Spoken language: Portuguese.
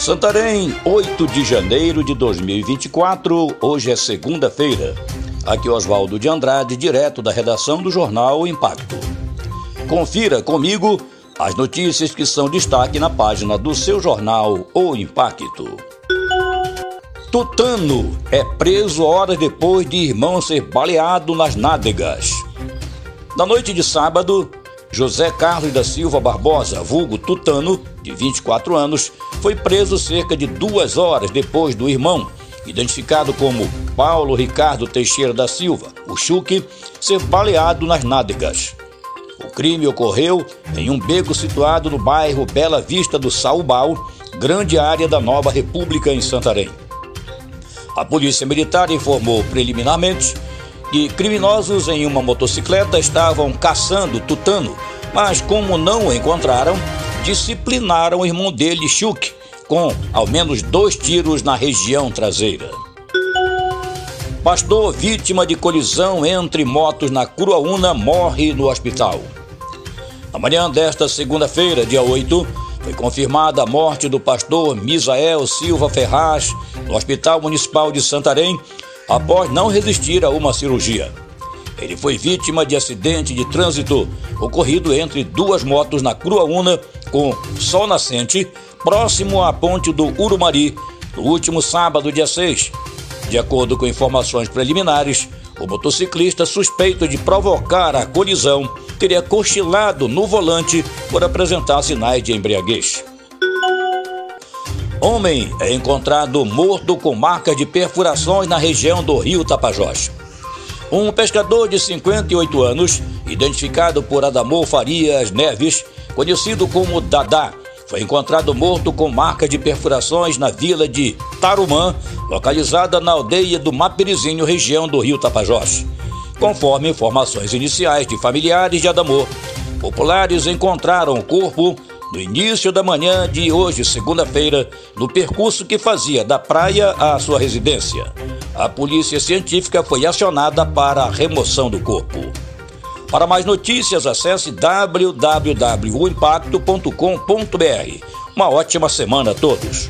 Santarém, 8 de janeiro de 2024, hoje é segunda-feira. Aqui Oswaldo de Andrade, direto da redação do Jornal O Impacto. Confira comigo as notícias que são destaque na página do seu jornal O Impacto. Tutano é preso horas depois de irmão ser baleado nas nádegas. Na noite de sábado, José Carlos da Silva Barbosa, vulgo Tutano, de 24 anos, foi preso cerca de 2 horas depois do irmão, identificado como Paulo Ricardo Teixeira da Silva, o Chuque, ser baleado nas nádegas. O crime ocorreu em um beco situado no bairro Bela Vista do Saubau, grande área da Nova República em Santarém. A Polícia Militar informou preliminarmente que criminosos em uma motocicleta estavam caçando Tutano, mas como não o encontraram, disciplinaram o irmão dele, Chuque, com ao menos 2 tiros na região traseira. Pastor vítima de colisão entre motos na Curuá-Una morre no hospital. Na manhã desta segunda-feira, dia 8, foi confirmada a morte do pastor Misael Silva Ferraz no Hospital Municipal de Santarém, após não resistir a uma cirurgia. Ele foi vítima de acidente de trânsito ocorrido entre 2 motos na Curuá-Una com Sol Nascente, próximo à ponte do Urumari, no último sábado, dia 6. De acordo com informações preliminares, o motociclista suspeito de provocar a colisão teria cochilado no volante por apresentar sinais de embriaguez. Homem é encontrado morto com marcas de perfurações na região do Rio Tapajós. Um pescador de 58 anos, identificado por Adamor Farias Neves, conhecido como Dadá, foi encontrado morto com marcas de perfurações na vila de Tarumã, localizada na aldeia do Mapirizinho, região do Rio Tapajós. Conforme informações iniciais de familiares de Adamor, populares encontraram o corpo no início da manhã de hoje, segunda-feira, no percurso que fazia da praia à sua residência. A polícia científica foi acionada para a remoção do corpo. Para mais notícias, acesse www.oimpacto.com.br. Uma ótima semana a todos!